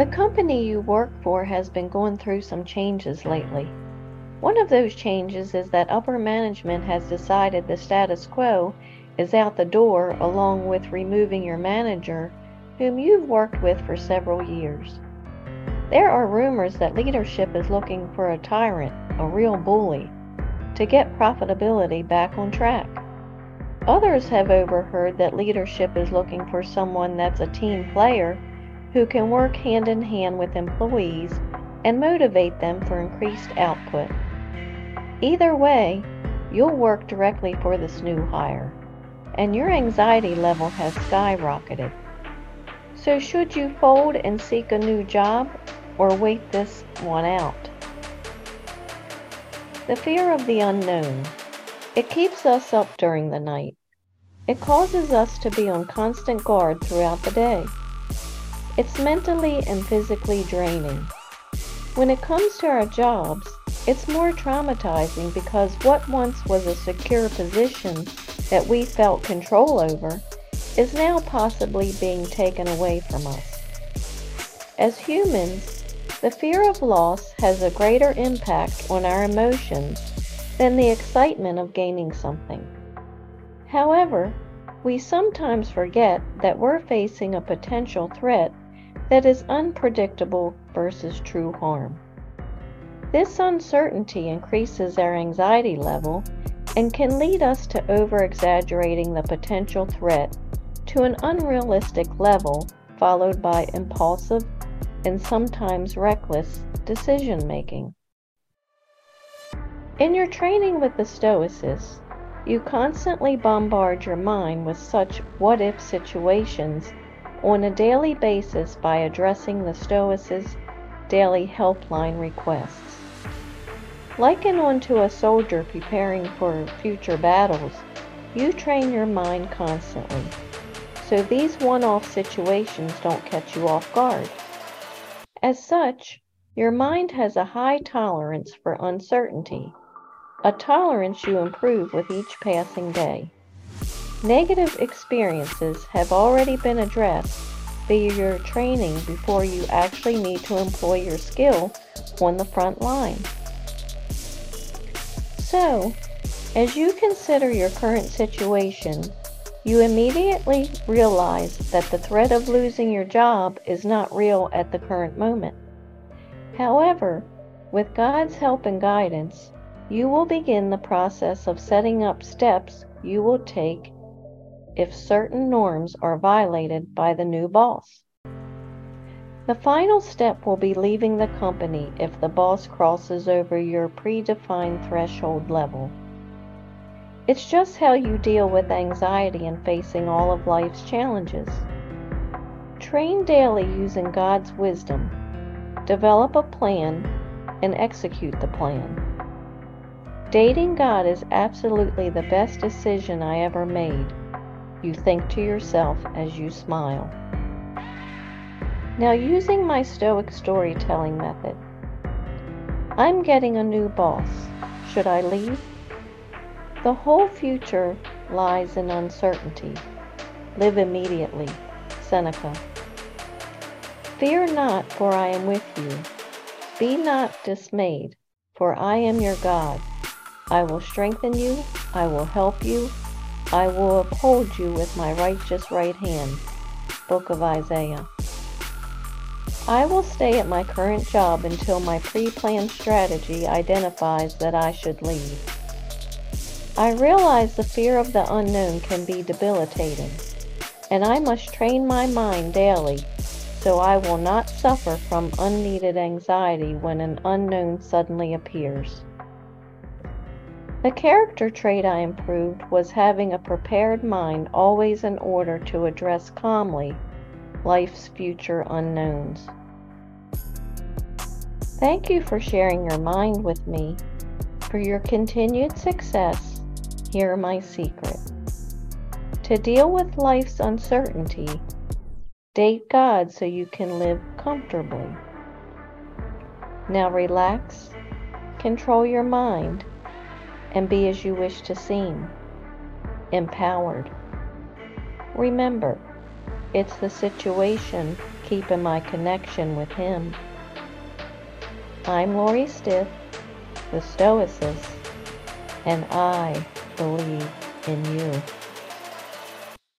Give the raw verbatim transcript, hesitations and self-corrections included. The company you work for has been going through some changes lately. One of those changes is that upper management has decided the status quo is out the door, along with removing your manager, whom you've worked with for several years. There are rumors that leadership is looking for a tyrant, a real bully, to get profitability back on track. Others have overheard that leadership is looking for someone that's a team player who can work hand in hand with employees and motivate them for increased output. Either way, you'll work directly for this new hire, and your anxiety level has skyrocketed. So should you fold and seek a new job, or wait this one out? The fear of the unknown. It keeps us up during the night. It causes us to be on constant guard throughout the day. It's mentally and physically draining. When it comes to our jobs, it's more traumatizing because what once was a secure position that we felt control over is now possibly being taken away from us. As humans, the fear of loss has a greater impact on our emotions than the excitement of gaining something. However, we sometimes forget that we're facing a potential threat that is unpredictable versus true harm. This uncertainty increases our anxiety level and can lead us to over-exaggerating the potential threat to an unrealistic level, followed by impulsive and sometimes reckless decision-making. In your training with the Stoicists, you constantly bombard your mind with such what-if situations on a daily basis by addressing the Stoicists' daily helpline requests. Likened onto a soldier preparing for future battles, you train your mind constantly, so these one-off situations don't catch you off guard. As such, your mind has a high tolerance for uncertainty, a tolerance you improve with each passing day. Negative experiences have already been addressed via your training before you actually need to employ your skill on the front line. So, as you consider your current situation, you immediately realize that the threat of losing your job is not real at the current moment. However, with God's help and guidance, you will begin the process of setting up steps you will take if certain norms are violated by the new boss. The final step will be leaving the company if the boss crosses over your predefined threshold level. It's just how you deal with anxiety and facing all of life's challenges. Train daily using God's wisdom. Develop a plan and execute the plan. Dating God is absolutely the best decision I ever made, you think to yourself as you smile. Now, using my Stoic storytelling method. I'm getting a new boss. Should I leave? The whole future lies in uncertainty. Live immediately. Seneca. Fear not, for I am with you. Be not dismayed, for I am your God. I will strengthen you. I will help you. I will uphold you with my righteous right hand. Book of Isaiah. I will stay at my current job until my pre-planned strategy identifies that I should leave. I realize the fear of the unknown can be debilitating, and I must train my mind daily so I will not suffer from unneeded anxiety when an unknown suddenly appears. The character trait I improved was having a prepared mind, always in order to address calmly life's future unknowns. Thank you for sharing your mind with me. For your continued success, hear my secret. To deal with life's uncertainty, date God so you can live comfortably. Now relax, control your mind, and be as you wish to seem, empowered. Remember, it's the situation keep in my connection with Him. I'm Lori Stith, the Stoicist, and I believe in you.